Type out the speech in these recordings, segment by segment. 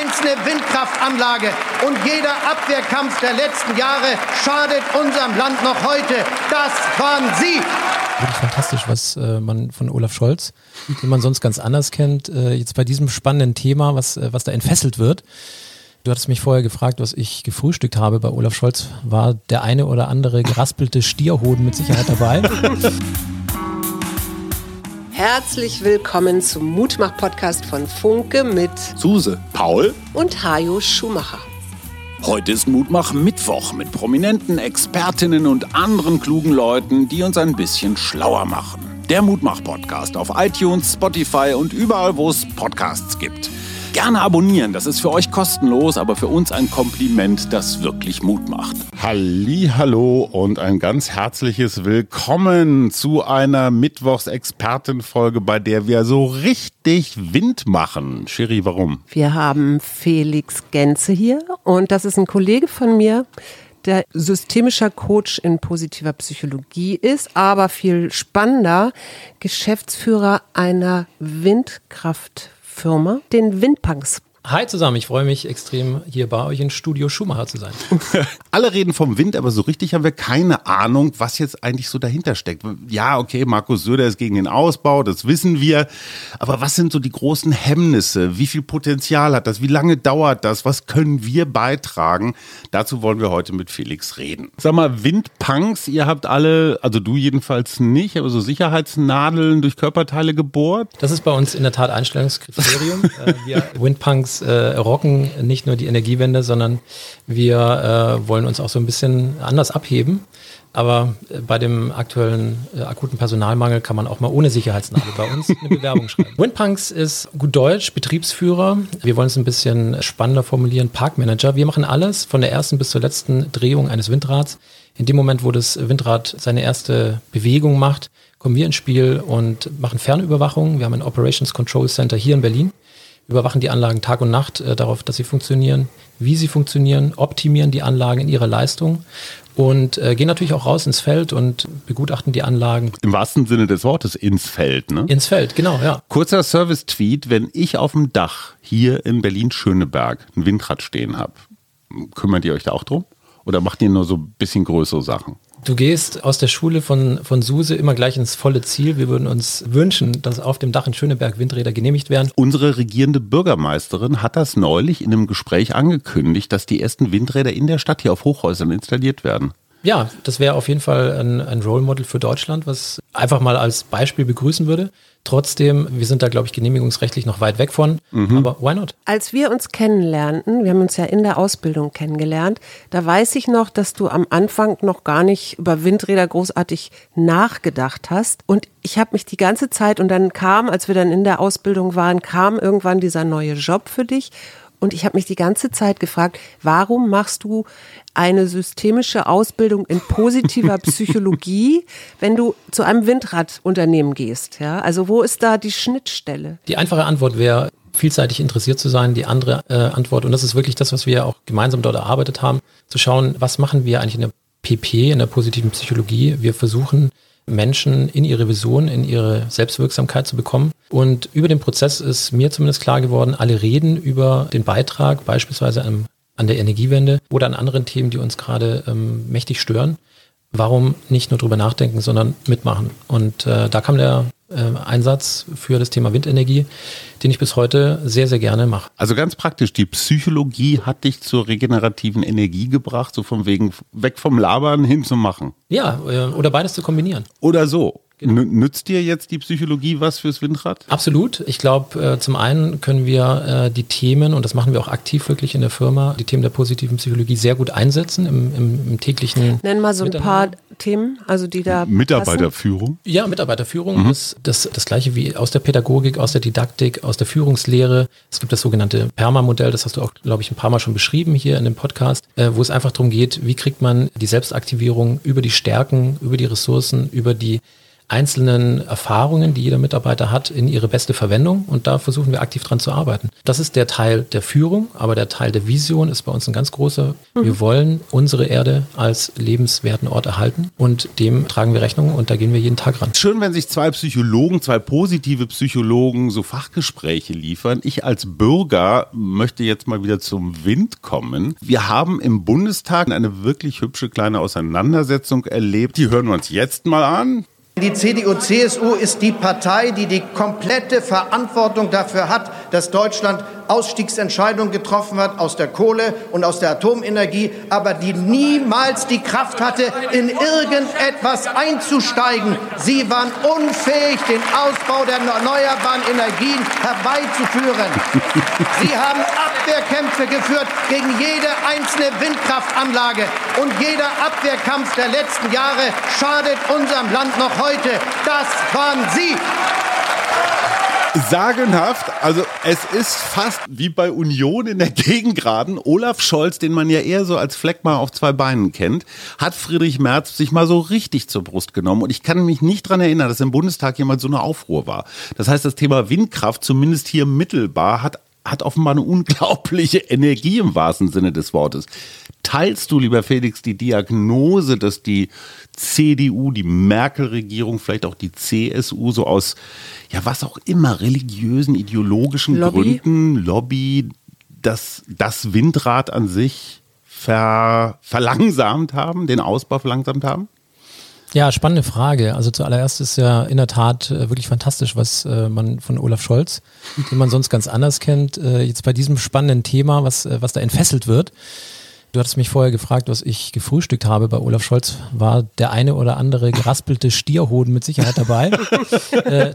einzelne Windkraftanlage und jeder Abwehrkampf der letzten Jahre schadet unserem Land noch heute. Das waren Sie. Wirklich fantastisch, was man von Olaf Scholz, den man sonst ganz anders kennt, jetzt bei diesem spannenden Thema, was da entfesselt wird. Du hattest mich vorher gefragt, was ich gefrühstückt habe. Bei Olaf Scholz war der eine oder andere geraspelte Stierhoden mit Sicherheit dabei. Herzlich willkommen zum Mutmach-Podcast von Funke mit Suse, Paul und Hajo Schumacher. Heute ist Mutmach-Mittwoch mit prominenten Expertinnen und anderen klugen Leuten, die uns ein bisschen schlauer machen. Der Mutmach-Podcast auf iTunes, Spotify und überall, wo es Podcasts gibt. Gerne abonnieren, das ist für euch kostenlos, aber für uns ein Kompliment, das wirklich Mut macht. Hallihallo und ein ganz herzliches Willkommen zu einer Mittwochsexpertenfolge, bei der wir so richtig Wind machen. Schiri, warum? Wir haben Felix Gänze hier und das ist ein Kollege von mir, der systemischer Coach in positiver Psychologie ist, aber viel spannender, Geschäftsführer einer Windkraft. Firma, den Windpunks. Hi zusammen, ich freue mich extrem, hier bei euch in Studio Schumacher zu sein. Alle reden vom Wind, aber so richtig haben wir keine Ahnung, was jetzt eigentlich so dahinter steckt. Ja, okay, Markus Söder ist gegen den Ausbau, das wissen wir. Aber was sind so die großen Hemmnisse? Wie viel Potenzial hat das? Wie lange dauert das? Was können wir beitragen? Dazu wollen wir heute mit Felix reden. Sag mal, Windpunks, ihr habt alle, also du jedenfalls nicht, aber so Sicherheitsnadeln durch Körperteile gebohrt? Das ist bei uns in der Tat Einstellungskriterium. Wir Windpunks rocken nicht nur die Energiewende, sondern wir wollen uns auch so ein bisschen anders abheben. Aber bei dem aktuellen akuten Personalmangel kann man auch mal ohne Sicherheitsnadel bei uns eine Bewerbung schreiben. Windpunks ist gut Deutsch, Betriebsführer. Wir wollen es ein bisschen spannender formulieren, Parkmanager. Wir machen alles von der ersten bis zur letzten Drehung eines Windrads. In dem Moment, wo das Windrad seine erste Bewegung macht, kommen wir ins Spiel und machen Fernüberwachung. Wir haben ein Operations Control Center hier in Berlin. Überwachen die Anlagen Tag und Nacht darauf, dass sie funktionieren, wie sie funktionieren, optimieren die Anlagen in ihrer Leistung und gehen natürlich auch raus ins Feld und begutachten die Anlagen. Im wahrsten Sinne des Wortes ins Feld, ne? Ins Feld, genau, ja. Kurzer Service-Tweet, wenn ich auf dem Dach hier in Berlin-Schöneberg ein Windrad stehen habe, kümmert ihr euch da auch drum? Oder macht ihr nur so ein bisschen größere Sachen? Du gehst aus der Schule von Suse immer gleich ins volle Ziel. Wir würden uns wünschen, dass auf dem Dach in Schöneberg Windräder genehmigt werden. Unsere regierende Bürgermeisterin hat das neulich in einem Gespräch angekündigt, dass die ersten Windräder in der Stadt hier auf Hochhäusern installiert werden. Ja, das wäre auf jeden Fall ein Role Model für Deutschland, was einfach mal als Beispiel begrüßen würde. Trotzdem, wir sind da, glaube ich, genehmigungsrechtlich noch weit weg von, aber why not? Als wir uns kennenlernten, wir haben uns ja in der Ausbildung kennengelernt, da weiß ich noch, dass du am Anfang noch gar nicht über Windräder großartig nachgedacht hast und ich habe mich die ganze Zeit und dann kam, als wir dann in der Ausbildung waren, kam irgendwann dieser neue Job für dich. Und ich habe mich die ganze Zeit gefragt, warum machst du eine systemische Ausbildung in positiver Psychologie, wenn du zu einem Windradunternehmen gehst? Ja? Also wo ist da die Schnittstelle? Die einfache Antwort wäre, vielseitig interessiert zu sein. Die andere Antwort, und das ist wirklich das, was wir auch gemeinsam dort erarbeitet haben, zu schauen, was machen wir eigentlich in der PP, in der positiven Psychologie? Wir versuchen, Menschen in ihre Vision, in ihre Selbstwirksamkeit zu bekommen. Und über den Prozess ist mir zumindest klar geworden, alle reden über den Beitrag, beispielsweise an der Energiewende oder an anderen Themen, die uns gerade mächtig stören. Warum nicht nur drüber nachdenken, sondern mitmachen? Und da kam der Einsatz für das Thema Windenergie, den ich bis heute sehr, sehr gerne mache. Also ganz praktisch, die Psychologie hat dich zur regenerativen Energie gebracht, so von wegen weg vom Labern hin zum Machen. Ja, oder beides zu kombinieren. Oder so. Genau. Nützt dir jetzt die Psychologie was fürs Windrad? Absolut. Ich glaube, zum einen können wir die Themen, und das machen wir auch aktiv wirklich in der Firma, die Themen der positiven Psychologie sehr gut einsetzen im täglichen. Nenn mal so ein paar Themen, also die da Mitarbeiterführung? Passen. Ja, Mitarbeiterführung ist das Gleiche wie aus der Pädagogik, aus der Didaktik, aus der Führungslehre. Es gibt das sogenannte PERMA-Modell, das hast du auch, glaube ich, ein paar Mal schon beschrieben hier in dem Podcast, wo es einfach darum geht, wie kriegt man die Selbstaktivierung über die Stärken, über die Ressourcen, über die einzelnen Erfahrungen, die jeder Mitarbeiter hat, in ihre beste Verwendung, und da versuchen wir aktiv dran zu arbeiten. Das ist der Teil der Führung, aber der Teil der Vision ist bei uns ein ganz großer. Wir wollen unsere Erde als lebenswerten Ort erhalten und dem tragen wir Rechnung und da gehen wir jeden Tag ran. Schön, wenn sich zwei positive Psychologen so Fachgespräche liefern. Ich als Bürger möchte jetzt mal wieder zum Wind kommen. Wir haben im Bundestag eine wirklich hübsche kleine Auseinandersetzung erlebt. Die hören wir uns jetzt mal an. Die CDU-CSU ist die Partei, die komplette Verantwortung dafür hat, dass Deutschland Ausstiegsentscheidungen getroffen hat aus der Kohle und aus der Atomenergie, aber die niemals die Kraft hatte, in irgendetwas einzusteigen. Sie waren unfähig, den Ausbau der erneuerbaren Energien herbeizuführen. Sie haben Abwehrkämpfe geführt gegen jede einzelne Windkraftanlage. Und jeder Abwehrkampf der letzten Jahre schadet unserem Land noch heute. Das waren Sie. Sagenhaft, also es ist fast wie bei Union in der Gegengraden. Olaf Scholz, den man ja eher so als Fleckma auf zwei Beinen kennt, hat Friedrich Merz sich mal so richtig zur Brust genommen. Und ich kann mich nicht dran erinnern, dass im Bundestag jemals so eine Aufruhr war. Das heißt, das Thema Windkraft, zumindest hier mittelbar, hat offenbar eine unglaubliche Energie im wahrsten Sinne des Wortes. Teilst du, lieber Felix, die Diagnose, dass die CDU, die Merkel-Regierung, vielleicht auch die CSU so aus, ja, was auch immer, religiösen, ideologischen Gründen, Lobby, dass das Windrad an sich verlangsamt haben, den Ausbau verlangsamt haben? Ja, spannende Frage. Also zuallererst ist ja in der Tat wirklich fantastisch, was man von Olaf Scholz, den man sonst ganz anders kennt, jetzt bei diesem spannenden Thema, was da entfesselt wird. Du hattest mich vorher gefragt, was ich gefrühstückt habe. Bei Olaf Scholz war der eine oder andere geraspelte Stierhoden mit Sicherheit dabei.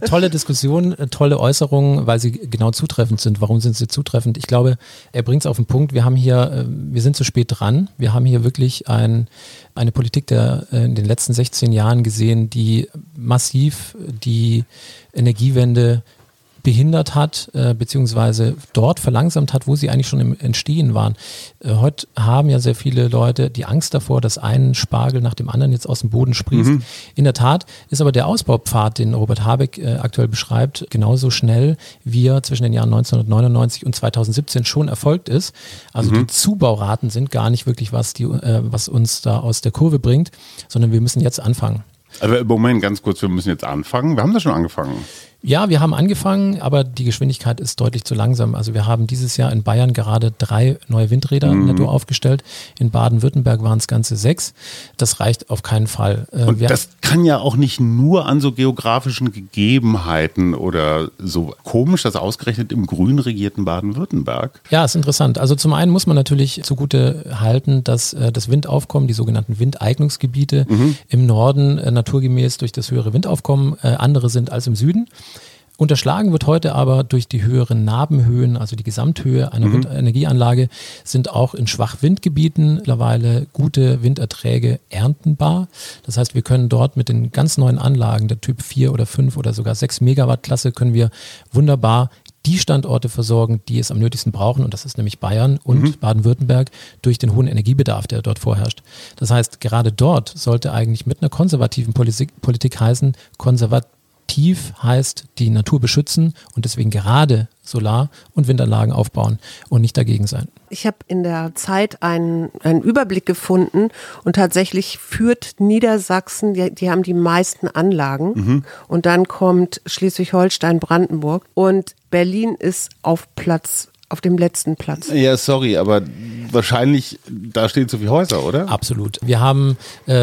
Tolle Diskussion, tolle Äußerungen, weil sie genau zutreffend sind. Warum sind sie zutreffend? Ich glaube, er bringt es auf den Punkt. Wir sind zu spät dran. Wir haben hier wirklich eine Politik der in den letzten 16 Jahren gesehen, die massiv die Energiewende behindert hat, beziehungsweise dort verlangsamt hat, wo sie eigentlich schon im Entstehen waren. Heute haben ja sehr viele Leute die Angst davor, dass ein Spargel nach dem anderen jetzt aus dem Boden sprießt. Mhm. In der Tat ist aber der Ausbaupfad, den Robert Habeck aktuell beschreibt, genauso schnell, wie er zwischen den Jahren 1999 und 2017 schon erfolgt ist. Also die Zubauraten sind gar nicht wirklich was uns da aus der Kurve bringt, sondern wir müssen jetzt anfangen. Aber Moment, ganz kurz, wir müssen jetzt anfangen. Wir haben da schon angefangen. Ja, wir haben angefangen, aber die Geschwindigkeit ist deutlich zu langsam. Also wir haben dieses Jahr in Bayern gerade 3 neue Windräder netto aufgestellt. In Baden-Württemberg waren es ganze 6. Das reicht auf keinen Fall. Und das kann ja auch nicht nur an so geografischen Gegebenheiten oder so. Komisch, dass ausgerechnet im grün regierten Baden-Württemberg. Ja, ist interessant. Also zum einen muss man natürlich zugute halten, dass das Windaufkommen, die sogenannten Windeignungsgebiete im Norden naturgemäß durch das höhere Windaufkommen andere sind als im Süden. Unterschlagen wird heute aber durch die höheren Nabenhöhen, also die Gesamthöhe einer Windenergieanlage, sind auch in Schwachwindgebieten mittlerweile gute Winderträge erntenbar. Das heißt, wir können dort mit den ganz neuen Anlagen der Typ 4 oder 5 oder sogar 6 Megawatt Klasse können wir wunderbar die Standorte versorgen, die es am nötigsten brauchen, und das ist nämlich Bayern und Baden-Württemberg durch den hohen Energiebedarf, der dort vorherrscht. Das heißt, gerade dort sollte eigentlich mit einer konservativen Politik heißen, Tief heißt, die Natur beschützen und deswegen gerade Solar- und Windanlagen aufbauen und nicht dagegen sein. Ich habe in der Zeit einen Überblick gefunden und tatsächlich führt Niedersachsen, die haben die meisten Anlagen und dann kommt Schleswig-Holstein, Brandenburg und Berlin ist auf dem letzten Platz. Ja, sorry, aber wahrscheinlich, da stehen zu viele Häuser, oder? Absolut. Wir haben,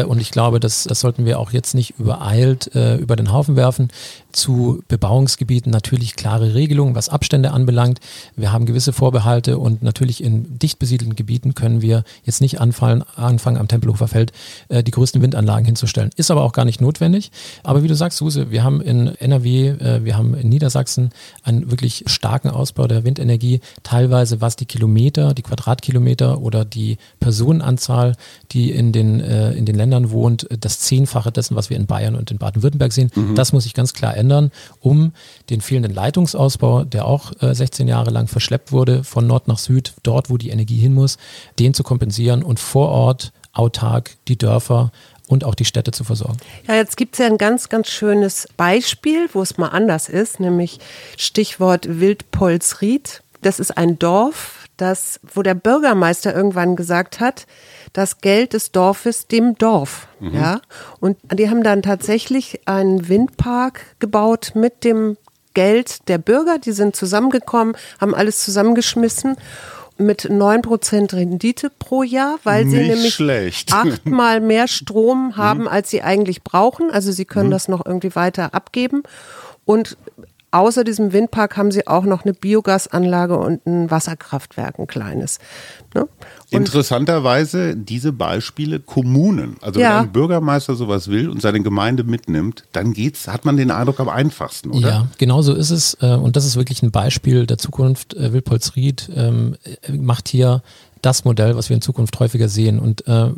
und ich glaube, das sollten wir auch jetzt nicht übereilt über den Haufen werfen, zu Bebauungsgebieten natürlich klare Regelungen, was Abstände anbelangt. Wir haben gewisse Vorbehalte und natürlich in dicht besiedelten Gebieten können wir jetzt nicht anfangen am Tempelhofer Feld die größten Windanlagen hinzustellen. Ist aber auch gar nicht notwendig. Aber wie du sagst, Suse, wir haben in NRW, wir haben in Niedersachsen einen wirklich starken Ausbau der Windenergie. Teilweise was die Kilometer, die Quadratkilometer oder die Personenanzahl, die in den Ländern wohnt, das 10-fache dessen, was wir in Bayern und in Baden-Württemberg sehen. Das muss sich ganz klar ändern, um den fehlenden Leitungsausbau, der auch 16 Jahre lang verschleppt wurde, von Nord nach Süd, dort wo die Energie hin muss, den zu kompensieren und vor Ort autark die Dörfer und auch die Städte zu versorgen. Ja, jetzt gibt es ja ein ganz, ganz schönes Beispiel, wo es mal anders ist, nämlich Stichwort Wildpoldsried. Das ist ein Dorf, wo der Bürgermeister irgendwann gesagt hat, das Geld des Dorfes dem Dorf. Mhm. Ja? Und die haben dann tatsächlich einen Windpark gebaut mit dem Geld der Bürger. Die sind zusammengekommen, haben alles zusammengeschmissen mit 9% Rendite pro Jahr, weil sie nämlich 8-mal mehr Strom haben, als sie eigentlich brauchen. Also sie können das noch irgendwie weiter abgeben. Und außer diesem Windpark haben sie auch noch eine Biogasanlage und ein Wasserkraftwerk, ein kleines. Ne? Interessanterweise diese Beispiele Kommunen. Also wenn ein Bürgermeister sowas will und seine Gemeinde mitnimmt, dann hat man den Eindruck am einfachsten, oder? Ja, genau so ist es. Und das ist wirklich ein Beispiel der Zukunft. Wildpoldsried macht hier das Modell, was wir in Zukunft häufiger sehen. Und da,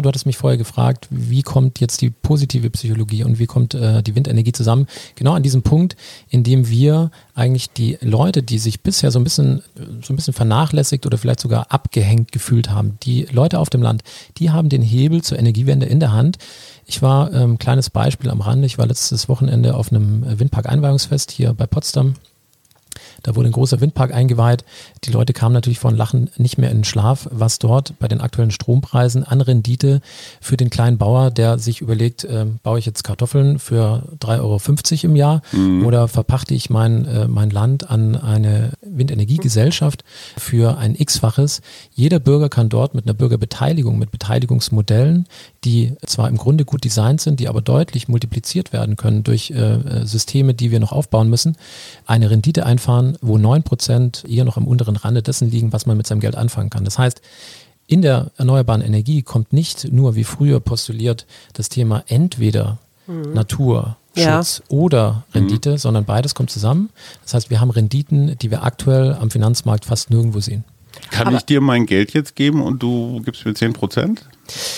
du hattest mich vorher gefragt, wie kommt jetzt die positive Psychologie und wie kommt die Windenergie zusammen? Genau an diesem Punkt, in dem wir eigentlich die Leute, die sich bisher so ein bisschen vernachlässigt oder vielleicht sogar abgehängt gefühlt haben, die Leute auf dem Land, die haben den Hebel zur Energiewende in der Hand. Ich war, kleines Beispiel am Rande, ich war letztes Wochenende auf einem Windpark-Einweihungsfest hier bei Potsdam. Da wurde ein großer Windpark eingeweiht. Die Leute kamen natürlich vor Lachen nicht mehr in den Schlaf, was dort bei den aktuellen Strompreisen an Rendite für den kleinen Bauer, der sich überlegt, baue ich jetzt Kartoffeln für 3,50 € im Jahr oder verpachte ich mein Land an eine Windenergiegesellschaft für ein X-faches. Jeder Bürger kann dort mit einer Bürgerbeteiligung, mit Beteiligungsmodellen, die zwar im Grunde gut designt sind, die aber deutlich multipliziert werden können durch Systeme, die wir noch aufbauen müssen, eine Rendite einfahren, wo 9% eher noch am unteren Rande dessen liegen, was man mit seinem Geld anfangen kann. Das heißt, in der erneuerbaren Energie kommt nicht nur, wie früher postuliert, das Thema entweder Natur, Schutz oder Rendite, sondern beides kommt zusammen. Das heißt, wir haben Renditen, die wir aktuell am Finanzmarkt fast nirgendwo sehen. Kann ich dir mein Geld jetzt geben und du gibst mir 10%?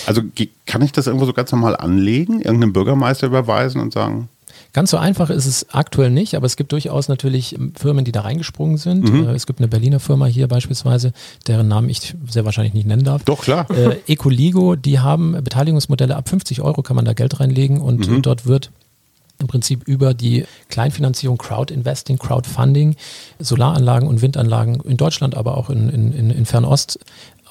Also kann ich das irgendwo so ganz normal anlegen, irgendeinem Bürgermeister überweisen und sagen? Ganz so einfach ist es aktuell nicht, aber es gibt durchaus natürlich Firmen, die da reingesprungen sind. Es gibt eine Berliner Firma hier beispielsweise, deren Namen ich sehr wahrscheinlich nicht nennen darf. Doch, klar. Ecoligo, die haben Beteiligungsmodelle, ab 50 € kann man da Geld reinlegen und dort wird im Prinzip über die Kleinfinanzierung, Crowdinvesting, Crowdfunding, Solaranlagen und Windanlagen in Deutschland, aber auch in Fernost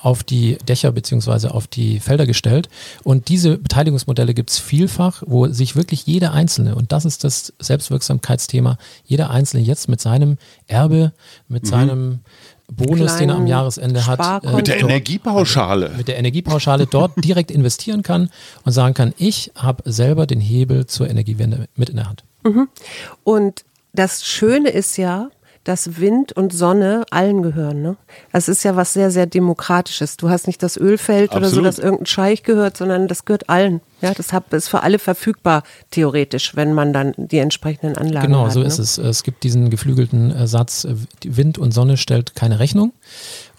auf die Dächer bzw. auf die Felder gestellt. Und diese Beteiligungsmodelle gibt es vielfach, wo sich wirklich jeder Einzelne, und das ist das Selbstwirksamkeitsthema, jeder Einzelne jetzt mit seinem Erbe, mit seinem Bonus, den er am Jahresende hat. Mit der Energiepauschale dort direkt investieren kann und sagen kann, ich habe selber den Hebel zur Energiewende mit in der Hand. Mhm. Und das Schöne ist ja, dass Wind und Sonne allen gehören. Ne? Das ist ja was sehr, sehr Demokratisches. Du hast nicht das Ölfeld oder so, das irgendein Scheich gehört, sondern das gehört allen. Ja, das ist für alle verfügbar, theoretisch, wenn man dann die entsprechenden Anlagen hat. Genau, so ist es. Es gibt diesen geflügelten Satz, Wind und Sonne stellt keine Rechnung.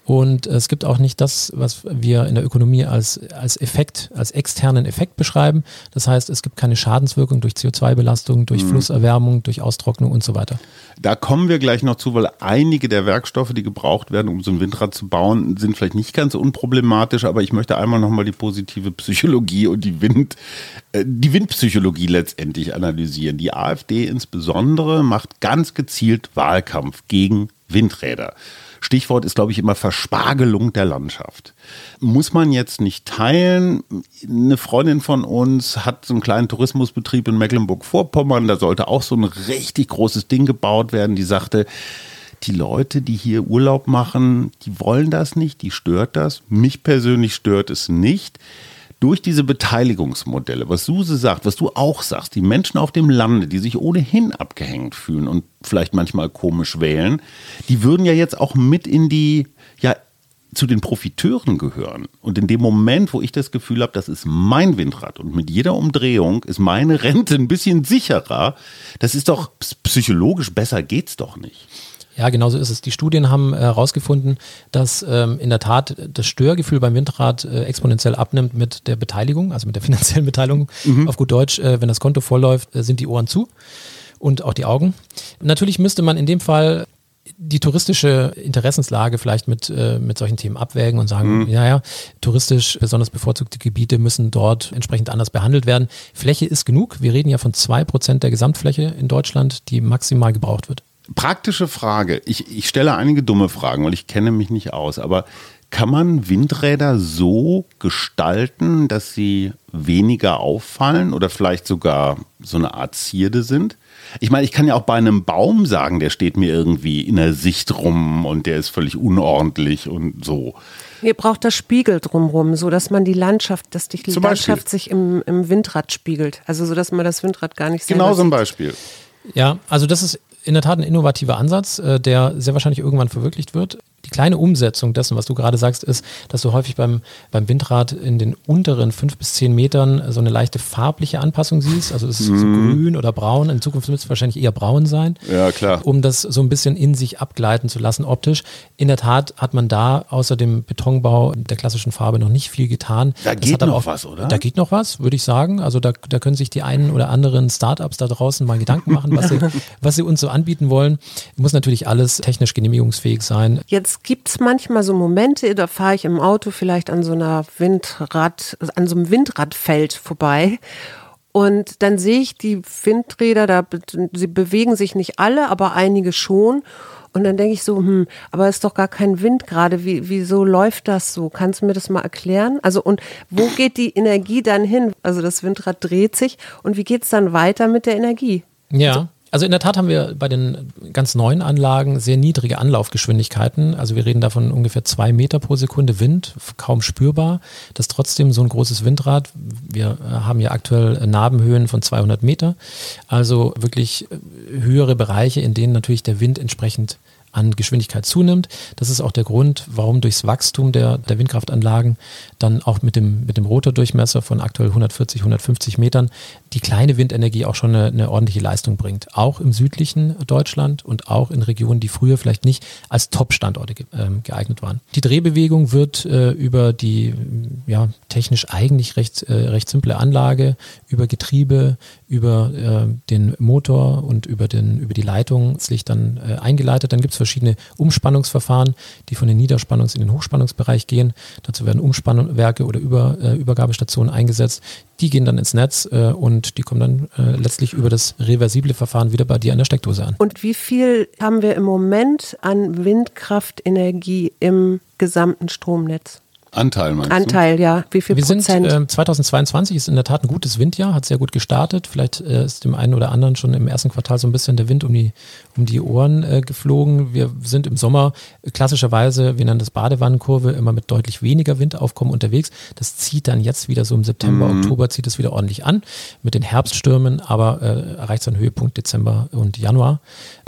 Und es gibt auch nicht das, was wir in der Ökonomie als Effekt, als externen Effekt beschreiben. Das heißt, es gibt keine Schadenswirkung durch CO2-Belastung, durch Flusserwärmung, durch Austrocknung und so weiter. Da kommen wir gleich noch zu, weil einige der Werkstoffe, die gebraucht werden, um so ein Windrad zu bauen, sind vielleicht nicht ganz unproblematisch. Aber ich möchte einmal nochmal die positive Psychologie und die Windpsychologie letztendlich analysieren. Die AfD insbesondere macht ganz gezielt Wahlkampf gegen Windräder. Stichwort ist, glaube ich, immer Verspargelung der Landschaft. Muss man jetzt nicht teilen. Eine Freundin von uns hat so einen kleinen Tourismusbetrieb in Mecklenburg-Vorpommern. Da sollte auch so ein richtig großes Ding gebaut werden. Die sagte, die Leute, die hier Urlaub machen, die wollen das nicht, die stört das. Mich persönlich stört es nicht. Durch diese Beteiligungsmodelle, was Suse sagt, was du auch sagst, die Menschen auf dem Lande, die sich ohnehin abgehängt fühlen und vielleicht manchmal komisch wählen, die würden ja jetzt auch mit zu den Profiteuren gehören. Und in dem Moment, wo ich das Gefühl habe, das ist mein Windrad und mit jeder Umdrehung ist meine Rente ein bisschen sicherer, das ist doch psychologisch besser, geht's doch nicht. Ja, genau so ist es. Die Studien haben herausgefunden, dass in der Tat das Störgefühl beim Windrad exponentiell abnimmt mit der Beteiligung, also mit der finanziellen Beteiligung. Auf gut Deutsch, wenn das Konto vollläuft, sind die Ohren zu und auch die Augen. Natürlich müsste man in dem Fall die touristische Interessenslage vielleicht mit solchen Themen abwägen und sagen, naja, touristisch besonders bevorzugte Gebiete müssen dort entsprechend anders behandelt werden. Fläche ist genug. Wir reden ja von 2% der Gesamtfläche in Deutschland, die maximal gebraucht wird. Praktische Frage. Ich stelle einige dumme Fragen, weil ich kenne mich nicht aus, aber kann man Windräder so gestalten, dass sie weniger auffallen oder vielleicht sogar so eine Art Zierde sind? Ich meine, ich kann ja auch bei einem Baum sagen, der steht mir irgendwie in der Sicht rum und der ist völlig unordentlich und so. Ihr braucht das Spiegel drumherum, sodass man die Landschaft, dass die Landschaft sich im Windrad spiegelt. Also sodass man das Windrad gar nicht selber sieht. Genau so ein Beispiel. Ja, also das ist in der Tat ein innovativer Ansatz, der sehr wahrscheinlich irgendwann verwirklicht wird. Die kleine Umsetzung dessen, was du gerade sagst, ist, dass du häufig beim Windrad in den unteren 5 bis 10 Metern so eine leichte farbliche Anpassung siehst. Also es ist so grün oder braun. In Zukunft wird es wahrscheinlich eher braun sein. Ja, klar. Um das so ein bisschen in sich abgleiten zu lassen optisch. In der Tat hat man da außer dem Betonbau der klassischen Farbe noch nicht viel getan. Da geht noch was, oder? Da geht noch was, würde ich sagen. Also da können sich die einen oder anderen Startups da draußen mal Gedanken machen, was sie uns so anbieten wollen. Muss natürlich alles technisch genehmigungsfähig sein. Jetzt gibt es manchmal so Momente, da fahre ich im Auto vielleicht an so einem Windradfeld vorbei und dann sehe ich die Windräder, sie bewegen sich nicht alle, aber einige schon. Und dann denke ich so, aber ist doch gar kein Wind gerade. Wieso läuft das so? Kannst du mir das mal erklären? Also und wo geht die Energie dann hin? Also das Windrad dreht sich und wie geht es dann weiter mit der Energie? Ja. Also in der Tat haben wir bei den ganz neuen Anlagen sehr niedrige Anlaufgeschwindigkeiten. Also wir reden davon ungefähr 2 Meter pro Sekunde Wind, kaum spürbar. Dass trotzdem so ein großes Windrad, wir haben ja aktuell Nabenhöhen von 200 Meter, also wirklich höhere Bereiche, in denen natürlich der Wind entsprechend an Geschwindigkeit zunimmt. Das ist auch der Grund, warum durchs Wachstum der Windkraftanlagen dann auch mit dem Rotordurchmesser von aktuell 140, 150 Metern die kleine Windenergie auch schon eine ordentliche Leistung bringt. Auch im südlichen Deutschland und auch in Regionen, die früher vielleicht nicht als Top-Standorte geeignet waren. Die Drehbewegung wird über die technisch eigentlich recht simple Anlage, über Getriebe, über den Motor und über die Leitung sich dann eingeleitet. Dann gibt es verschiedene Umspannungsverfahren, die von den Niederspannungs- in den Hochspannungsbereich gehen. Dazu werden Umspannwerke oder Übergabestationen eingesetzt. Die gehen dann ins Netz und die kommen dann letztlich über das reversible Verfahren wieder bei dir an der Steckdose an. Und wie viel haben wir im Moment an Windkraftenergie im gesamten Stromnetz? Anteil, meinst du? Anteil, ja. Wie viel Prozent? 2022 ist in der Tat ein gutes Windjahr, hat sehr gut gestartet. Vielleicht ist dem einen oder anderen schon im ersten Quartal so ein bisschen der Wind um die Ohren geflogen. Wir sind im Sommer klassischerweise, wir nennen das Badewannenkurve, immer mit deutlich weniger Windaufkommen unterwegs. Das zieht dann jetzt wieder so im September, Oktober zieht es wieder ordentlich an mit den Herbststürmen, aber erreicht seinen Höhepunkt Dezember und Januar.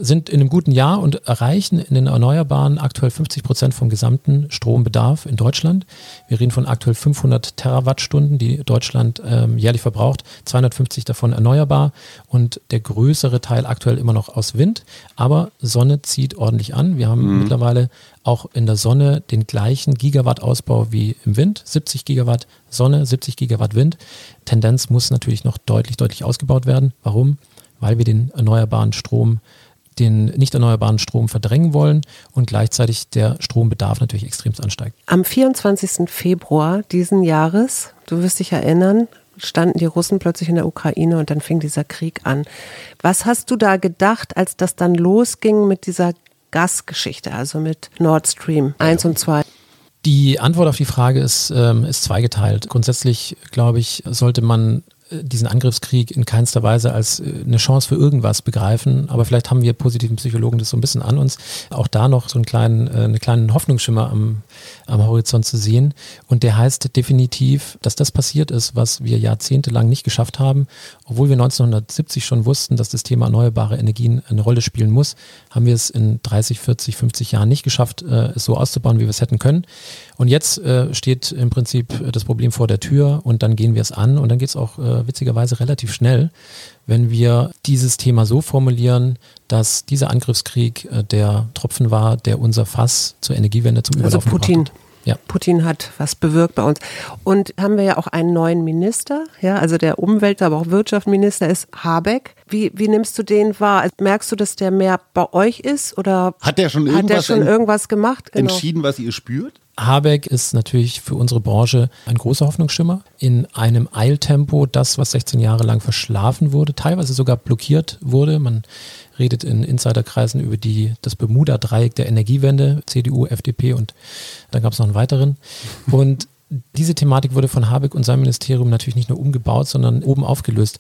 Sind in einem guten Jahr und erreichen in den Erneuerbaren aktuell 50% vom gesamten Strombedarf in Deutschland. Wir reden von aktuell 500 Terawattstunden, die Deutschland jährlich verbraucht, 250 davon erneuerbar und der größere Teil aktuell immer noch aus Wind, aber Sonne zieht ordentlich an. Wir haben mittlerweile auch in der Sonne den gleichen Gigawatt-Ausbau wie im Wind, 70 Gigawatt Sonne, 70 Gigawatt Wind. Tendenz muss natürlich noch deutlich ausgebaut werden. Warum? Weil wir den nicht erneuerbaren Strom verdrängen wollen und gleichzeitig der Strombedarf natürlich extremst ansteigt. Am 24. Februar diesen Jahres, du wirst dich erinnern, standen die Russen plötzlich in der Ukraine und dann fing dieser Krieg an. Was hast du da gedacht, als das dann losging mit dieser Gasgeschichte, also mit Nord Stream 1 und 2? Die Antwort auf die Frage ist zweigeteilt. Grundsätzlich, glaube ich, sollte man diesen Angriffskrieg in keinster Weise als eine Chance für irgendwas begreifen. Aber vielleicht haben wir positiven Psychologen das so ein bisschen an uns, auch da noch so einen kleinen Hoffnungsschimmer am Horizont zu sehen. Und der heißt definitiv, dass das passiert ist, was wir jahrzehntelang nicht geschafft haben. Obwohl wir 1970 schon wussten, dass das Thema erneuerbare Energien eine Rolle spielen muss, haben wir es in 30, 40, 50 Jahren nicht geschafft, es so auszubauen, wie wir es hätten können. Und jetzt steht im Prinzip das Problem vor der Tür und dann gehen wir es an und dann geht es auch witzigerweise relativ schnell, wenn wir dieses Thema so formulieren, dass dieser Angriffskrieg der Tropfen war, der unser Fass zur Energiewende zum Überlaufen brachte. Also Putin. Ja. Putin hat was bewirkt bei uns. Und haben wir ja auch einen neuen Minister, ja, also der Umwelt-, aber auch Wirtschaftsminister ist Habeck. Wie nimmst du den wahr? Also merkst du, dass der mehr bei euch ist oder hat der schon irgendwas gemacht? Genau. Entschieden, was ihr spürt? Habeck ist natürlich für unsere Branche ein großer Hoffnungsschimmer. In einem Eiltempo, das, was 16 Jahre lang verschlafen wurde, teilweise sogar blockiert wurde. Man redet in Insiderkreisen über das Bermuda-Dreieck der Energiewende, CDU, FDP und dann gab es noch einen weiteren. Und diese Thematik wurde von Habeck und seinem Ministerium natürlich nicht nur umgebaut, sondern oben aufgelöst.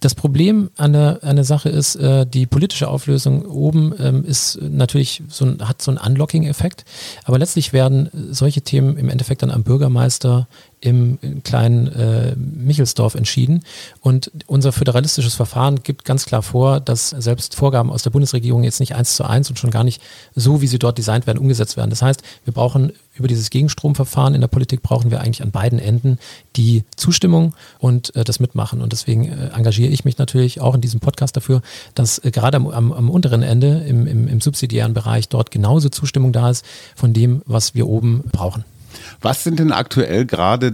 Das Problem an der Sache ist, die politische Auflösung oben ist natürlich hat so einen Unlocking-Effekt, aber letztlich werden solche Themen im Endeffekt dann am Bürgermeister im kleinen Michelsdorf entschieden. Und unser föderalistisches Verfahren gibt ganz klar vor, dass selbst Vorgaben aus der Bundesregierung jetzt nicht 1:1 und schon gar nicht so, wie sie dort designt werden, umgesetzt werden. Das heißt, wir brauchen über dieses Gegenstromverfahren in der Politik brauchen wir eigentlich an beiden Enden die Zustimmung und das Mitmachen. Und deswegen engagiere ich mich natürlich auch in diesem Podcast dafür, dass gerade am unteren Ende, im subsidiären Bereich, dort genauso Zustimmung da ist von dem, was wir oben brauchen. Was sind denn aktuell gerade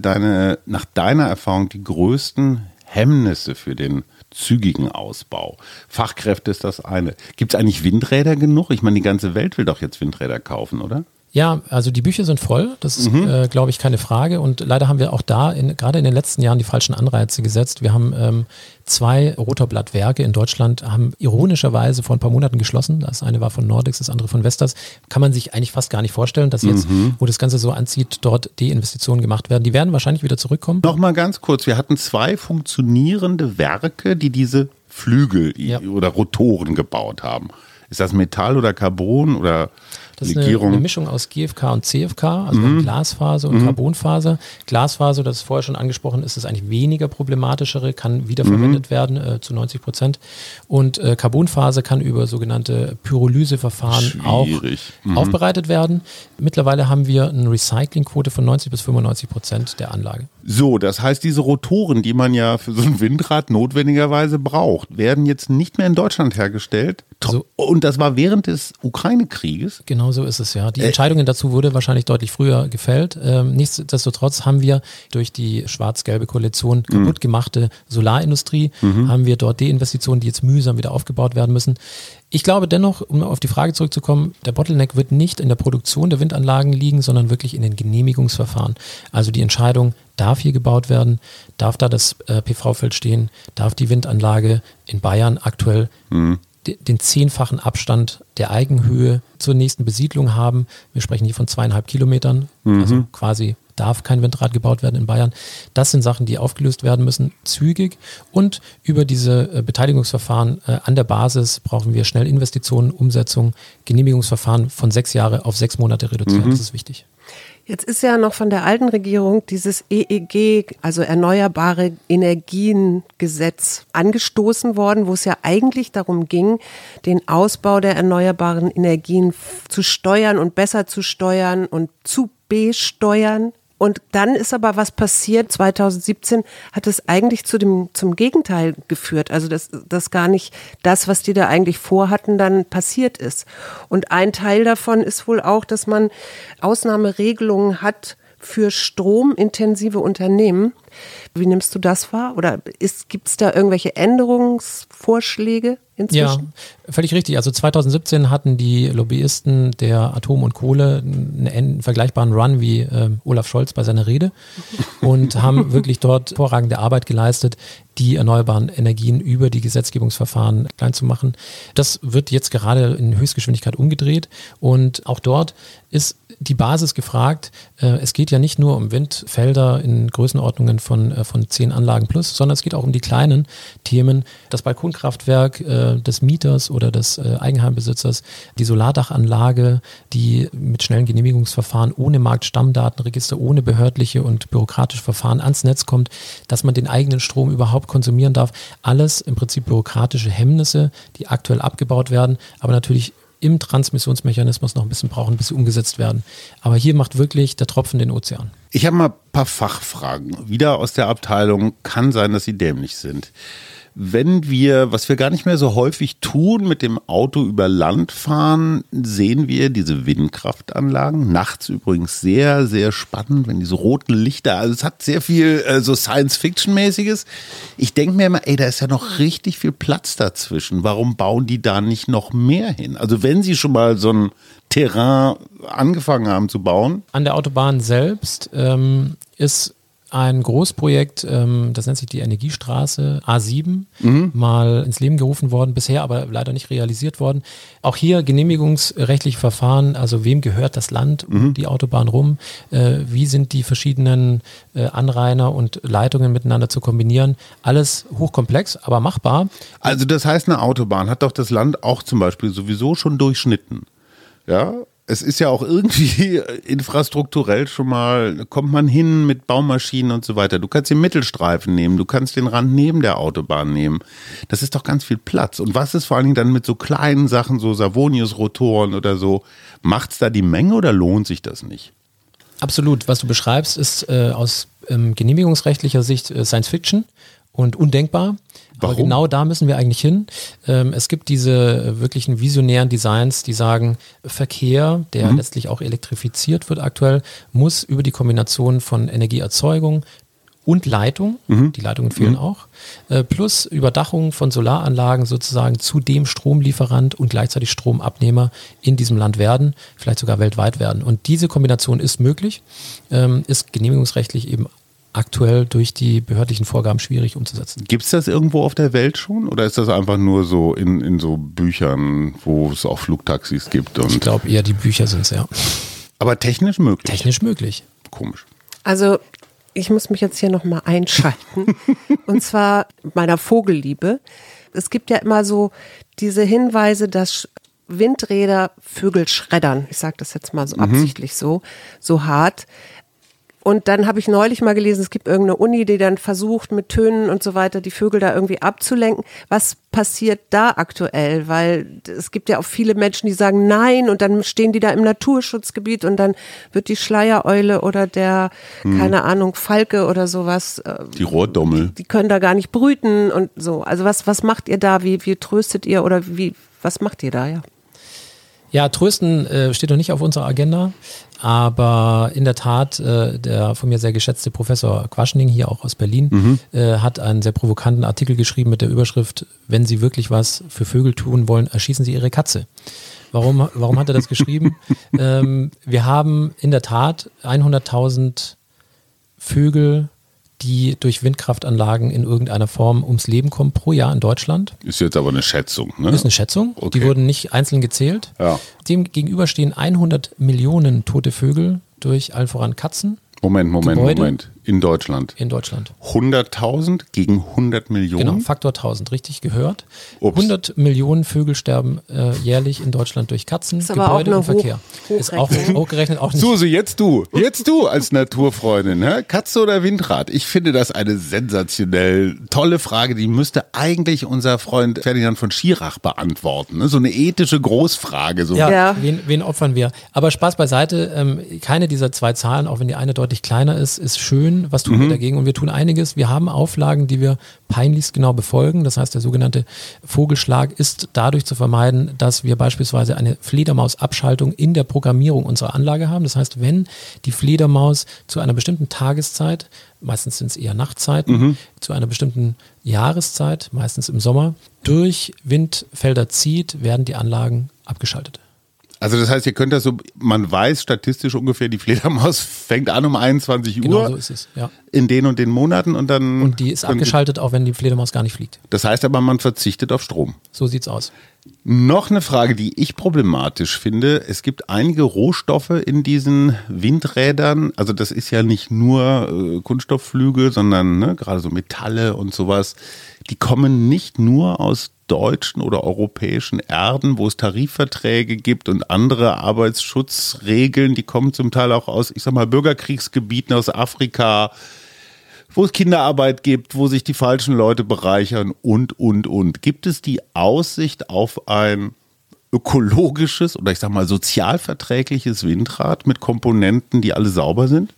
nach deiner Erfahrung die größten Hemmnisse für den zügigen Ausbau? Fachkräfte ist das eine. Gibt es eigentlich Windräder genug? Ich meine, die ganze Welt will doch jetzt Windräder kaufen, oder? Ja, also die Bücher sind voll, das ist, glaube ich, keine Frage. Und leider haben wir auch da gerade in den letzten Jahren die falschen Anreize gesetzt. Wir haben 2 Rotorblattwerke in Deutschland, haben ironischerweise vor ein paar Monaten geschlossen. Das eine war von Nordex, das andere von Vestas. Kann man sich eigentlich fast gar nicht vorstellen, dass jetzt, wo das Ganze so anzieht, dort Deinvestitionen gemacht werden. Die werden wahrscheinlich wieder zurückkommen. Nochmal ganz kurz, wir hatten 2 funktionierende Werke, die diese Flügel oder Rotoren gebaut haben. Ist das Metall oder Carbon oder Legierung? Das ist eine Mischung aus GFK und CFK, also Glasfaser und Carbonfaser. Glasfaser, das ist vorher schon angesprochen, ist das eigentlich weniger problematischere, kann wiederverwendet werden zu 90%. Und Carbonfaser kann über sogenannte Pyrolyseverfahren auch aufbereitet werden. Mittlerweile haben wir eine Recyclingquote von 90-95% der Anlage. So, das heißt, diese Rotoren, die man ja für so ein Windrad notwendigerweise braucht, werden jetzt nicht mehr in Deutschland hergestellt. Also, und das war während des Ukraine-Krieges? Genau so ist es, ja. Die Entscheidungen dazu wurde wahrscheinlich deutlich früher gefällt. Nichtsdestotrotz haben wir durch die schwarz-gelbe Koalition kaputtgemachte Solarindustrie, haben wir dort Deinvestitionen, die jetzt mühsam wieder aufgebaut werden müssen. Ich glaube dennoch, um auf die Frage zurückzukommen, der Bottleneck wird nicht in der Produktion der Windanlagen liegen, sondern wirklich in den Genehmigungsverfahren. Also die Entscheidung, darf hier gebaut werden, darf da das PV-Feld stehen, darf die Windanlage in Bayern aktuell den 10-fachen Abstand der Eigenhöhe zur nächsten Besiedlung haben. Wir sprechen hier von 2,5 Kilometern, also quasi darf kein Windrad gebaut werden in Bayern. Das sind Sachen, die aufgelöst werden müssen, zügig. Und über diese Beteiligungsverfahren an der Basis brauchen wir schnell Investitionen, Umsetzung, Genehmigungsverfahren von 6 Jahre auf 6 Monate reduzieren. Das ist wichtig. Jetzt ist ja noch von der alten Regierung dieses EEG, also Erneuerbare Energien-Gesetz, angestoßen worden, wo es ja eigentlich darum ging, den Ausbau der erneuerbaren Energien zu steuern und besser zu steuern und zu besteuern. Und dann ist aber was passiert, 2017 hat es eigentlich zum Gegenteil geführt, also dass gar nicht das, was die da eigentlich vorhatten, dann passiert ist. Und ein Teil davon ist wohl auch, dass man Ausnahmeregelungen hat für stromintensive Unternehmen. Wie nimmst du das wahr? Oder gibt es da irgendwelche Änderungsvorschläge inzwischen? Ja, völlig richtig. Also 2017 hatten die Lobbyisten der Atom und Kohle einen vergleichbaren Run wie Olaf Scholz bei seiner Rede und haben wirklich dort hervorragende Arbeit geleistet, die erneuerbaren Energien über die Gesetzgebungsverfahren klein zu machen. Das wird jetzt gerade in Höchstgeschwindigkeit umgedreht und auch dort ist die Basis gefragt. Es geht ja nicht nur um Windfelder in Größenordnungen von 10 Anlagen plus, sondern es geht auch um die kleinen Themen, das Balkonkraftwerk des Mieters oder des Eigenheimbesitzers, die Solardachanlage, die mit schnellen Genehmigungsverfahren ohne Marktstammdatenregister, ohne behördliche und bürokratische Verfahren ans Netz kommt, dass man den eigenen Strom überhaupt konsumieren darf. Alles im Prinzip bürokratische Hemmnisse, die aktuell abgebaut werden, aber natürlich im Transmissionsmechanismus noch ein bisschen brauchen, bis sie umgesetzt werden. Aber hier macht wirklich der Tropfen den Ozean. Ich habe mal ein paar Fachfragen, wieder aus der Abteilung, kann sein, dass sie dämlich sind. Wenn wir, was wir gar nicht mehr so häufig tun, mit dem Auto über Land fahren, sehen wir diese Windkraftanlagen. Nachts übrigens sehr, sehr spannend, wenn diese roten Lichter, also es hat sehr viel so Science-Fiction-mäßiges. Ich denke mir immer, ey, da ist ja noch richtig viel Platz dazwischen. Warum bauen die da nicht noch mehr hin? Also wenn sie schon mal so ein Terrain angefangen haben zu bauen. An der Autobahn selbst ist ein Großprojekt, das nennt sich die Energiestraße A7, mal ins Leben gerufen worden, bisher aber leider nicht realisiert worden. Auch hier genehmigungsrechtliche Verfahren, also wem gehört das Land, die Autobahn rum, wie sind die verschiedenen Anrainer und Leitungen miteinander zu kombinieren, alles hochkomplex, aber machbar. Also das heißt, eine Autobahn hat doch das Land auch zum Beispiel sowieso schon durchschnitten, ja? Es ist ja auch irgendwie infrastrukturell schon mal, kommt man hin mit Baumaschinen und so weiter. Du kannst den Mittelstreifen nehmen, du kannst den Rand neben der Autobahn nehmen. Das ist doch ganz viel Platz. Und was ist vor allen Dingen dann mit so kleinen Sachen, so Savonius-Rotoren oder so? Macht's da die Menge oder lohnt sich das nicht? Absolut. Was du beschreibst, ist aus genehmigungsrechtlicher Sicht Science Fiction und undenkbar. Warum? Aber genau da müssen wir eigentlich hin. Es gibt diese wirklichen visionären Designs, die sagen, Verkehr, der letztlich auch elektrifiziert wird aktuell, muss über die Kombination von Energieerzeugung und Leitung, die Leitungen fehlen auch, plus Überdachung von Solaranlagen sozusagen zu dem Stromlieferant und gleichzeitig Stromabnehmer in diesem Land werden, vielleicht sogar weltweit werden. Und diese Kombination ist möglich, ist genehmigungsrechtlich eben aktuell durch die behördlichen Vorgaben schwierig umzusetzen. Gibt es das irgendwo auf der Welt schon oder ist das einfach nur so in so Büchern, wo es auch Flugtaxis gibt? Und ich glaube eher die Bücher sind es, ja. Aber technisch möglich? Technisch möglich. Komisch. Also ich muss mich jetzt hier nochmal einschalten und zwar meiner Vogelliebe. Es gibt ja immer so diese Hinweise, dass Windräder Vögel schreddern. Ich sage das jetzt mal so absichtlich so hart. Und dann habe ich neulich mal gelesen, es gibt irgendeine Uni, die dann versucht, mit Tönen und so weiter die Vögel da irgendwie abzulenken. Was passiert da aktuell? Weil es gibt ja auch viele Menschen, die sagen nein und dann stehen die da im Naturschutzgebiet und dann wird die Schleiereule oder der, keine Ahnung, Falke oder sowas. Die Rohrdommel. Die können da gar nicht brüten und so. Also was macht ihr da? Wie tröstet ihr oder was macht ihr da? Ja, trösten steht noch nicht auf unserer Agenda, aber in der Tat, der von mir sehr geschätzte Professor Quaschning, hier auch aus Berlin, hat einen sehr provokanten Artikel geschrieben mit der Überschrift, wenn Sie wirklich was für Vögel tun wollen, erschießen Sie Ihre Katze. Warum hat er das geschrieben? Wir haben in der Tat 100.000 Vögel, die durch Windkraftanlagen in irgendeiner Form ums Leben kommen pro Jahr in Deutschland. Ist jetzt aber eine Schätzung, ne? Ist eine Schätzung. Okay. Die wurden nicht einzeln gezählt. Ja. Dem gegenüber stehen 100 Millionen tote Vögel durch allen voran Katzen. Moment. In Deutschland. 100.000 gegen 100 Millionen? Genau, Faktor 1000, richtig gehört. 100 Millionen Vögel sterben jährlich in Deutschland durch Katzen, ist Gebäude und Verkehr. Ist auch hochgerechnet auch nicht. Suse, jetzt du als Naturfreundin, hä? Katze oder Windrad? Ich finde das eine sensationell tolle Frage, die müsste eigentlich unser Freund Ferdinand von Schirach beantworten. Ne? So eine ethische Großfrage. So. Ja. Wen opfern wir? Aber Spaß beiseite, keine dieser zwei Zahlen, auch wenn die eine deutlich kleiner ist, ist schön. Was tun wir dagegen? Und wir tun einiges. Wir haben Auflagen, die wir peinlichst genau befolgen. Das heißt, der sogenannte Vogelschlag ist dadurch zu vermeiden, dass wir beispielsweise eine Fledermausabschaltung in der Programmierung unserer Anlage haben. Das heißt, wenn die Fledermaus zu einer bestimmten Tageszeit, meistens sind es eher Nachtzeiten, zu einer bestimmten Jahreszeit, meistens im Sommer, durch Windfelder zieht, werden die Anlagen abgeschaltet. Also das heißt, ihr könnt das so, man weiß statistisch ungefähr, die Fledermaus fängt an um 21 Uhr. Genau so ist es, ja. In den und den Monaten und dann... Und die ist abgeschaltet, auch wenn die Fledermaus gar nicht fliegt. Das heißt aber, man verzichtet auf Strom. So sieht's aus. Noch eine Frage, die ich problematisch finde. Es gibt einige Rohstoffe in diesen Windrädern. Also das ist ja nicht nur Kunststoffflügel, sondern ne, gerade so Metalle und sowas. Die kommen nicht nur aus deutschen oder europäischen Erden, wo es Tarifverträge gibt und andere Arbeitsschutzregeln. Die kommen zum Teil auch aus, ich sag mal, Bürgerkriegsgebieten aus Afrika, wo es Kinderarbeit gibt, wo sich die falschen Leute bereichern und. Gibt es die Aussicht auf ein ökologisches oder ich sag mal sozialverträgliches Windrad mit Komponenten, die alle sauber sind?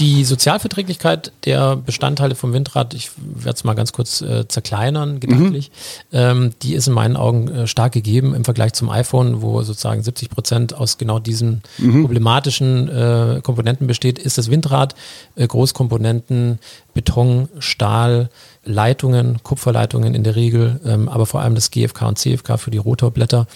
Die Sozialverträglichkeit der Bestandteile vom Windrad, ich werde es mal ganz kurz zerkleinern, gedanklich, die ist in meinen Augen stark gegeben im Vergleich zum iPhone, wo sozusagen 70% aus genau diesen problematischen Komponenten besteht, ist das Windrad, Großkomponenten, Beton, Stahl, Leitungen, Kupferleitungen in der Regel, aber vor allem das GFK und CFK für die Rotorblätter,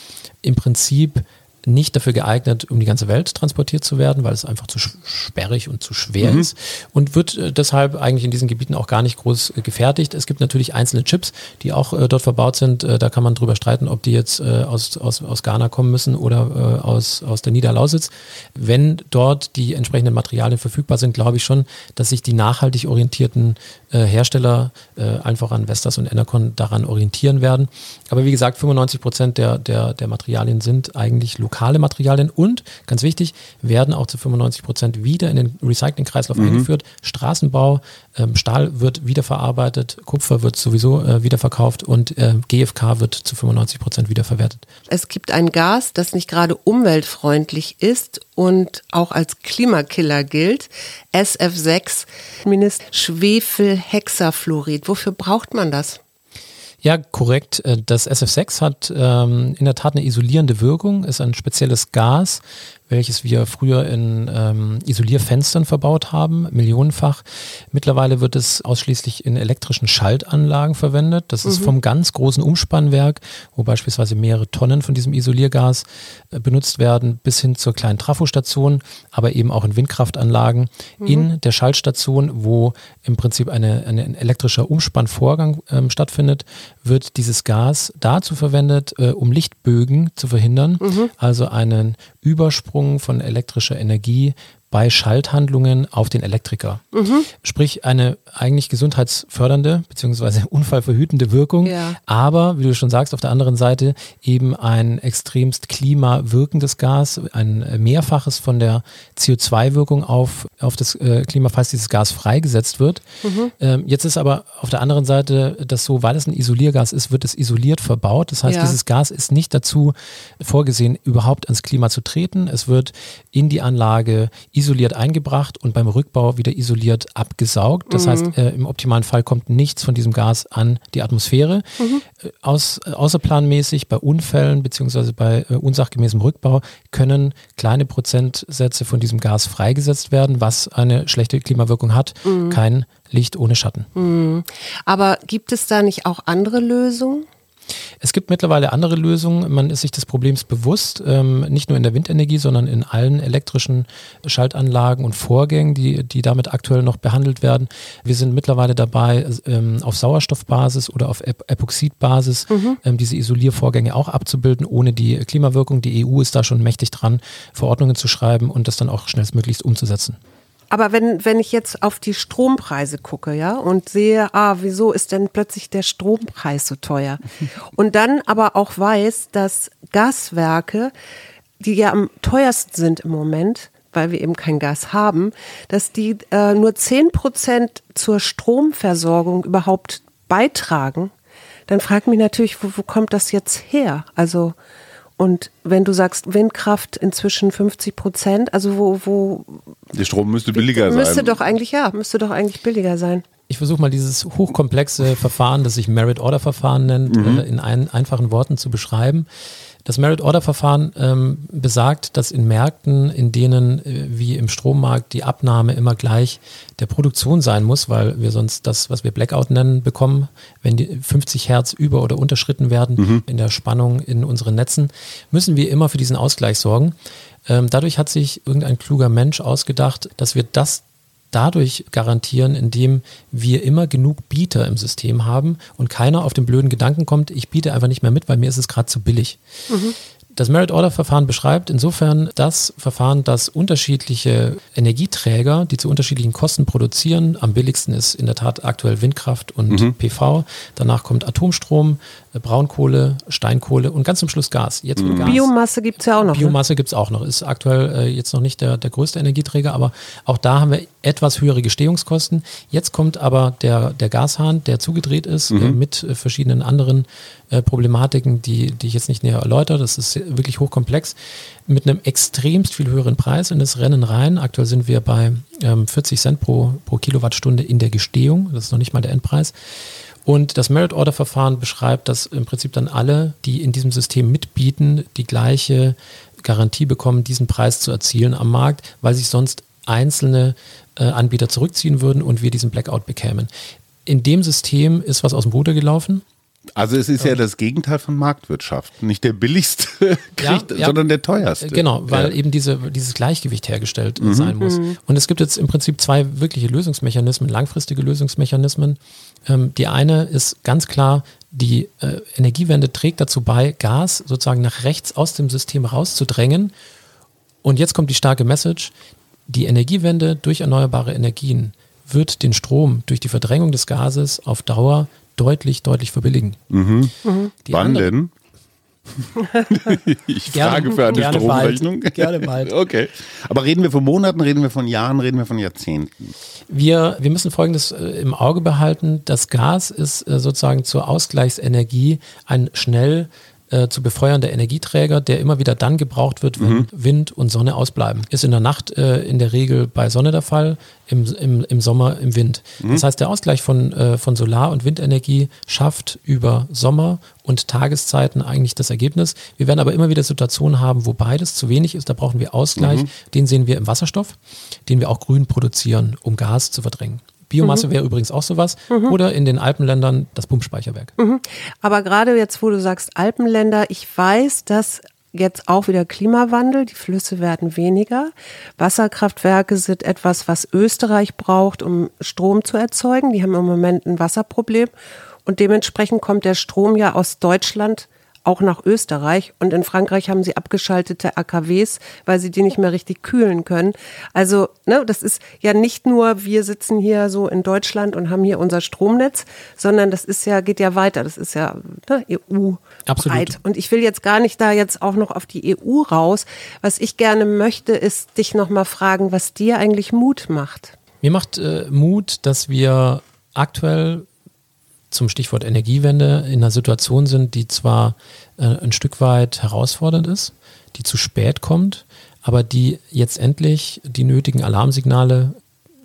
im Prinzip nicht dafür geeignet, um die ganze Welt transportiert zu werden, weil es einfach zu sperrig und zu schwer ist und wird deshalb eigentlich in diesen Gebieten auch gar nicht groß gefertigt. Es gibt natürlich einzelne Chips, die auch dort verbaut sind. Da kann man drüber streiten, ob die jetzt aus Ghana kommen müssen oder aus der Niederlausitz. Wenn dort die entsprechenden Materialien verfügbar sind, glaube ich schon, dass sich die nachhaltig orientierten Hersteller, allen voran Vestas und Enercon, daran orientieren werden. Aber wie gesagt, 95% der Materialien sind eigentlich lokale Materialien und, ganz wichtig, werden auch zu 95% wieder in den Recyclingkreislauf eingeführt. Straßenbau, Stahl wird wiederverarbeitet, Kupfer wird sowieso wiederverkauft und GFK wird zu 95% wiederverwertet. Es gibt ein Gas, das nicht gerade umweltfreundlich ist und auch als Klimakiller gilt, SF6, Schwefelhexafluorid. Wofür braucht man das? Ja, korrekt. Das SF6 hat in der Tat eine isolierende Wirkung, ist ein spezielles Gas, welches wir früher in Isolierfenstern verbaut haben, millionenfach. Mittlerweile wird es ausschließlich in elektrischen Schaltanlagen verwendet. Das ist vom ganz großen Umspannwerk, wo beispielsweise mehrere Tonnen von diesem Isoliergas benutzt werden, bis hin zur kleinen Trafostation, aber eben auch in Windkraftanlagen, in der Schaltstation, wo im Prinzip ein elektrischer Umspannvorgang stattfindet, wird dieses Gas dazu verwendet, um Lichtbögen zu verhindern, also einen Übersprung von elektrischer Energie bei Schalthandlungen auf den Elektriker. Sprich eine eigentlich gesundheitsfördernde bzw. unfallverhütende Wirkung, aber wie du schon sagst, auf der anderen Seite eben ein extremst klimawirkendes Gas, ein Mehrfaches von der CO2-Wirkung auf das Klima, falls dieses Gas freigesetzt wird. Jetzt ist aber auf der anderen Seite das so, weil es ein Isoliergas ist, wird es isoliert verbaut. Das heißt, dieses Gas ist nicht dazu vorgesehen, überhaupt ans Klima zu treten. Es wird in die Anlage isoliert eingebracht und beim Rückbau wieder isoliert abgesaugt. Das heißt, im optimalen Fall kommt nichts von diesem Gas an die Atmosphäre. Außerplanmäßig bei Unfällen bzw. bei unsachgemäßem Rückbau können kleine Prozentsätze von diesem Gas freigesetzt werden, was eine schlechte Klimawirkung hat. Kein Licht ohne Schatten. Aber gibt es da nicht auch andere Lösungen? Es gibt mittlerweile andere Lösungen. Man ist sich des Problems bewusst, nicht nur in der Windenergie, sondern in allen elektrischen Schaltanlagen und Vorgängen, die damit aktuell noch behandelt werden. Wir sind mittlerweile dabei, auf Sauerstoffbasis oder auf Epoxidbasis diese Isoliervorgänge auch abzubilden, ohne die Klimawirkung. Die EU ist da schon mächtig dran, Verordnungen zu schreiben und das dann auch schnellstmöglichst umzusetzen. Aber wenn ich jetzt auf die Strompreise gucke, ja, und sehe, wieso ist denn plötzlich der Strompreis so teuer? Und dann aber auch weiß, dass Gaswerke, die ja am teuersten sind im Moment, weil wir eben kein Gas haben, dass die nur 10% zur Stromversorgung überhaupt beitragen, dann fragt mich natürlich, wo kommt das jetzt her? Also, und wenn du sagst, Windkraft inzwischen 50%, also wo der Strom müsste billiger sein. Müsste doch eigentlich billiger sein. Ich versuche mal dieses hochkomplexe Verfahren, das sich Merit-Order-Verfahren nennt, in einfachen Worten zu beschreiben. Das Merit-Order-Verfahren besagt, dass in Märkten, in denen wie im Strommarkt die Abnahme immer gleich der Produktion sein muss, weil wir sonst das, was wir Blackout nennen, bekommen, wenn die 50 Hertz über- oder unterschritten werden in der Spannung in unseren Netzen, müssen wir immer für diesen Ausgleich sorgen. Dadurch hat sich irgendein kluger Mensch ausgedacht, dass wir das dadurch garantieren, indem wir immer genug Bieter im System haben und keiner auf den blöden Gedanken kommt, ich biete einfach nicht mehr mit, weil mir ist es gerade zu billig. Das Merit-Order-Verfahren beschreibt insofern das Verfahren, dass unterschiedliche Energieträger, die zu unterschiedlichen Kosten produzieren, am billigsten ist in der Tat aktuell Windkraft und PV, danach kommt Atomstrom, Braunkohle, Steinkohle und ganz zum Schluss Gas. Jetzt Gas. Biomasse gibt es ja auch noch. Biomasse gibt es auch noch, ist aktuell jetzt noch nicht der größte Energieträger, aber auch da haben wir etwas höhere Gestehungskosten. Jetzt kommt aber der Gashahn, der zugedreht ist mit verschiedenen anderen Problematiken, die ich jetzt nicht näher erläutere. Das ist wirklich hochkomplex, mit einem extremst viel höheren Preis in das Rennen rein. Aktuell sind wir bei 40 Cent pro Kilowattstunde in der Gestehung. Das ist noch nicht mal der Endpreis. Und das Merit-Order-Verfahren beschreibt, dass im Prinzip dann alle, die in diesem System mitbieten, die gleiche Garantie bekommen, diesen Preis zu erzielen am Markt, weil sich sonst einzelne Anbieter zurückziehen würden und wir diesen Blackout bekämen. In dem System ist was aus dem Ruder gelaufen. Also es ist ja das Gegenteil von Marktwirtschaft. Nicht der billigste kriegt, sondern der teuerste. Genau, weil eben dieses Gleichgewicht hergestellt sein muss. Und es gibt jetzt im Prinzip zwei wirkliche Lösungsmechanismen, langfristige Lösungsmechanismen. Die eine ist ganz klar, die Energiewende trägt dazu bei, Gas sozusagen nach rechts aus dem System rauszudrängen. Und jetzt kommt die starke Message: Die Energiewende durch erneuerbare Energien wird den Strom durch die Verdrängung des Gases auf Dauer deutlich verbilligen. Wann denn? Ich frage für eine Stromrechnung. Gerne bald. Okay. Aber reden wir von Monaten, reden wir von Jahren, reden wir von Jahrzehnten? Wir müssen Folgendes im Auge behalten. Das Gas ist sozusagen zur Ausgleichsenergie ein schnell zu befeuernder Energieträger, der immer wieder dann gebraucht wird, wenn Wind und Sonne ausbleiben. Ist in der Nacht in der Regel bei Sonne der Fall, im Sommer im Wind. Das heißt, der Ausgleich von Solar- und Windenergie schafft über Sommer und Tageszeiten eigentlich das Ergebnis. Wir werden aber immer wieder Situationen haben, wo beides zu wenig ist. Da brauchen wir Ausgleich. Den sehen wir im Wasserstoff, den wir auch grün produzieren, um Gas zu verdrängen. Biomasse wäre übrigens auch sowas. Oder in den Alpenländern das Pumpspeicherwerk. Aber gerade jetzt, wo du sagst Alpenländer, ich weiß, dass jetzt auch wieder Klimawandel, die Flüsse werden weniger. Wasserkraftwerke sind etwas, was Österreich braucht, um Strom zu erzeugen. Die haben im Moment ein Wasserproblem. Und dementsprechend kommt der Strom ja aus Deutschland auch nach Österreich. Und in Frankreich haben sie abgeschaltete AKWs, weil sie die nicht mehr richtig kühlen können. Also, ne, das ist ja nicht nur, wir sitzen hier so in Deutschland und haben hier unser Stromnetz, sondern das ist ja, geht ja weiter. Das ist ja, ne, EU-breit. Und ich will jetzt gar nicht da jetzt auch noch auf die EU raus. Was ich gerne möchte, ist dich nochmal fragen, was dir eigentlich Mut macht. Mir macht Mut, dass wir aktuell zum Stichwort Energiewende in einer Situation sind, die zwar ein Stück weit herausfordernd ist, die zu spät kommt, aber die jetzt endlich die nötigen Alarmsignale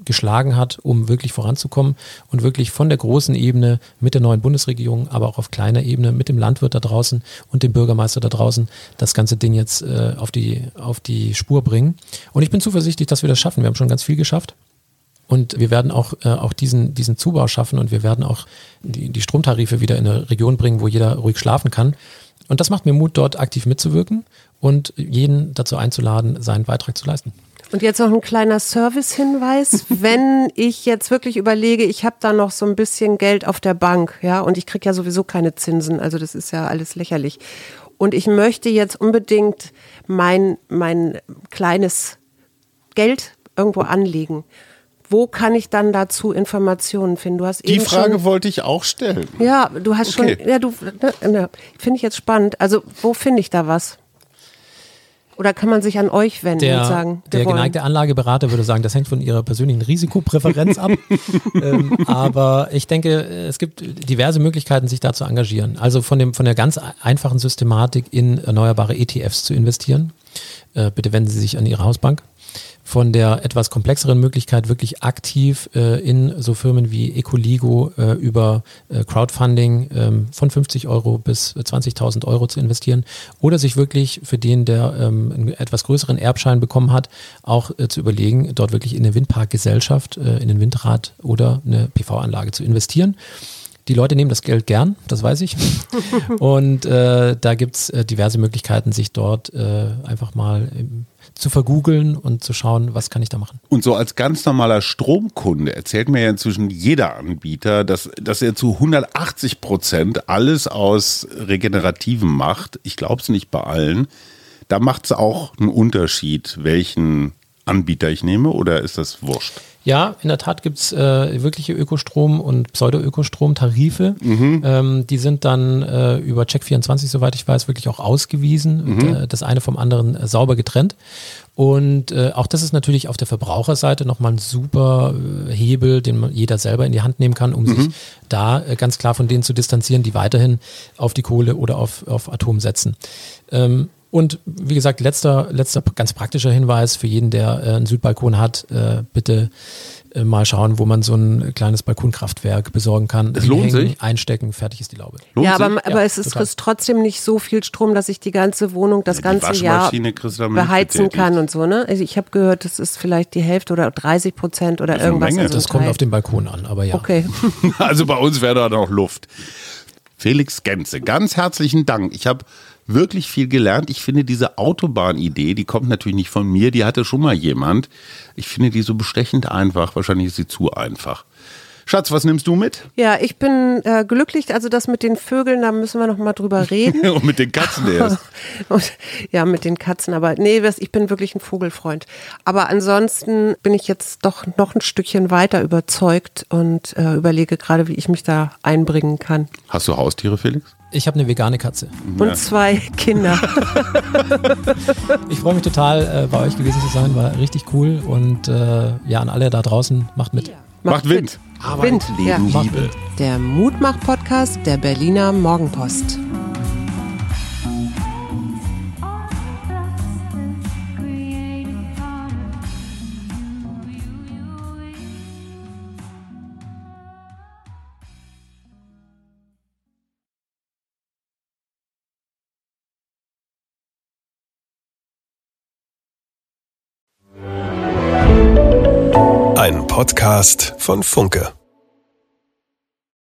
geschlagen hat, um wirklich voranzukommen und wirklich von der großen Ebene mit der neuen Bundesregierung, aber auch auf kleiner Ebene mit dem Landwirt da draußen und dem Bürgermeister da draußen das ganze Ding jetzt auf die Spur bringen. Und ich bin zuversichtlich, dass wir das schaffen. Wir haben schon ganz viel geschafft. Und wir werden auch diesen Zubau schaffen und wir werden auch die Stromtarife wieder in eine Region bringen, wo jeder ruhig schlafen kann. Und das macht mir Mut, dort aktiv mitzuwirken und jeden dazu einzuladen, seinen Beitrag zu leisten. Und jetzt noch ein kleiner Service-Hinweis. Wenn ich jetzt wirklich überlege, ich habe da noch so ein bisschen Geld auf der Bank, ja, und ich kriege ja sowieso keine Zinsen, also das ist ja alles lächerlich. Und ich möchte jetzt unbedingt mein kleines Geld irgendwo anlegen. Wo kann ich dann dazu Informationen finden? Du hast die eben Frage schon, wollte ich auch stellen. Ja, du hast okay. Schon. Ja, finde ich jetzt spannend. Also wo finde ich da was? Oder kann man sich an euch wenden und sagen? Der geneigte Anlageberater würde sagen, das hängt von ihrer persönlichen Risikopräferenz ab. Aber ich denke, es gibt diverse Möglichkeiten, sich da zu engagieren. Also von der ganz einfachen Systematik in erneuerbare ETFs zu investieren. Bitte wenden Sie sich an Ihre Hausbank. Von der etwas komplexeren Möglichkeit, wirklich aktiv in so Firmen wie Ecoligo über Crowdfunding von 50 Euro bis 20.000 Euro zu investieren oder sich wirklich für den, der einen etwas größeren Erbschein bekommen hat, auch zu überlegen, dort wirklich in eine Windparkgesellschaft, in den Windrad oder eine PV-Anlage zu investieren. Die Leute nehmen das Geld gern, das weiß ich. Und da gibt es diverse Möglichkeiten, sich dort einfach mal zu vergoogeln und zu schauen, was kann ich da machen. Und so als ganz normaler Stromkunde erzählt mir ja inzwischen jeder Anbieter, dass er zu 180% alles aus Regenerativen macht. Ich glaube es nicht bei allen. Da macht es auch einen Unterschied, welchen Anbieter ich nehme, oder ist das wurscht? Ja, in der Tat gibt es wirkliche Ökostrom- und Pseudo-Ökostrom-Tarife. Die sind dann über Check24, soweit ich weiß, wirklich auch ausgewiesen. Und, das eine vom anderen sauber getrennt. Und auch das ist natürlich auf der Verbraucherseite nochmal ein super Hebel, den man jeder selber in die Hand nehmen kann, um sich da ganz klar von denen zu distanzieren, die weiterhin auf die Kohle oder auf Atom setzen. Und wie gesagt, letzter ganz praktischer Hinweis für jeden, der einen Südbalkon hat, bitte mal schauen, wo man so ein kleines Balkonkraftwerk besorgen kann. Es lohnt sich. Einstecken, fertig ist die Laube. Aber es ist trotzdem nicht so viel Strom, dass ich die ganze Wohnung das ganze Jahr beheizen kann und so. Ne? Also ich habe gehört, das ist vielleicht die Hälfte oder 30% oder irgendwas. So das kommt auf den Balkon an, aber ja. Okay. Also bei uns wäre da noch Luft. Felix Gänze, ganz herzlichen Dank. Ich habe wirklich viel gelernt. Ich finde diese Autobahnidee, die kommt natürlich nicht von mir, die hatte schon mal jemand. Ich finde die so bestechend einfach, wahrscheinlich ist sie zu einfach. Schatz, was nimmst du mit? Ja, ich bin glücklich, also das mit den Vögeln, da müssen wir noch mal drüber reden. Und mit den Katzen erst. Ja, mit den Katzen, aber nee, ich bin wirklich ein Vogelfreund. Aber ansonsten bin ich jetzt doch noch ein Stückchen weiter überzeugt und überlege gerade, wie ich mich da einbringen kann. Hast du Haustiere, Felix? Ich habe eine vegane Katze. Ja. Und 2 Kinder. Ich freue mich total, bei euch gewesen zu sein. War richtig cool. Und ja, an alle da draußen, macht mit. Ja. Macht Wind. Arbeit, Wind. Leben, ja. Liebe. Der Mutmach-Podcast der Berliner Morgenpost. Podcast von Funke.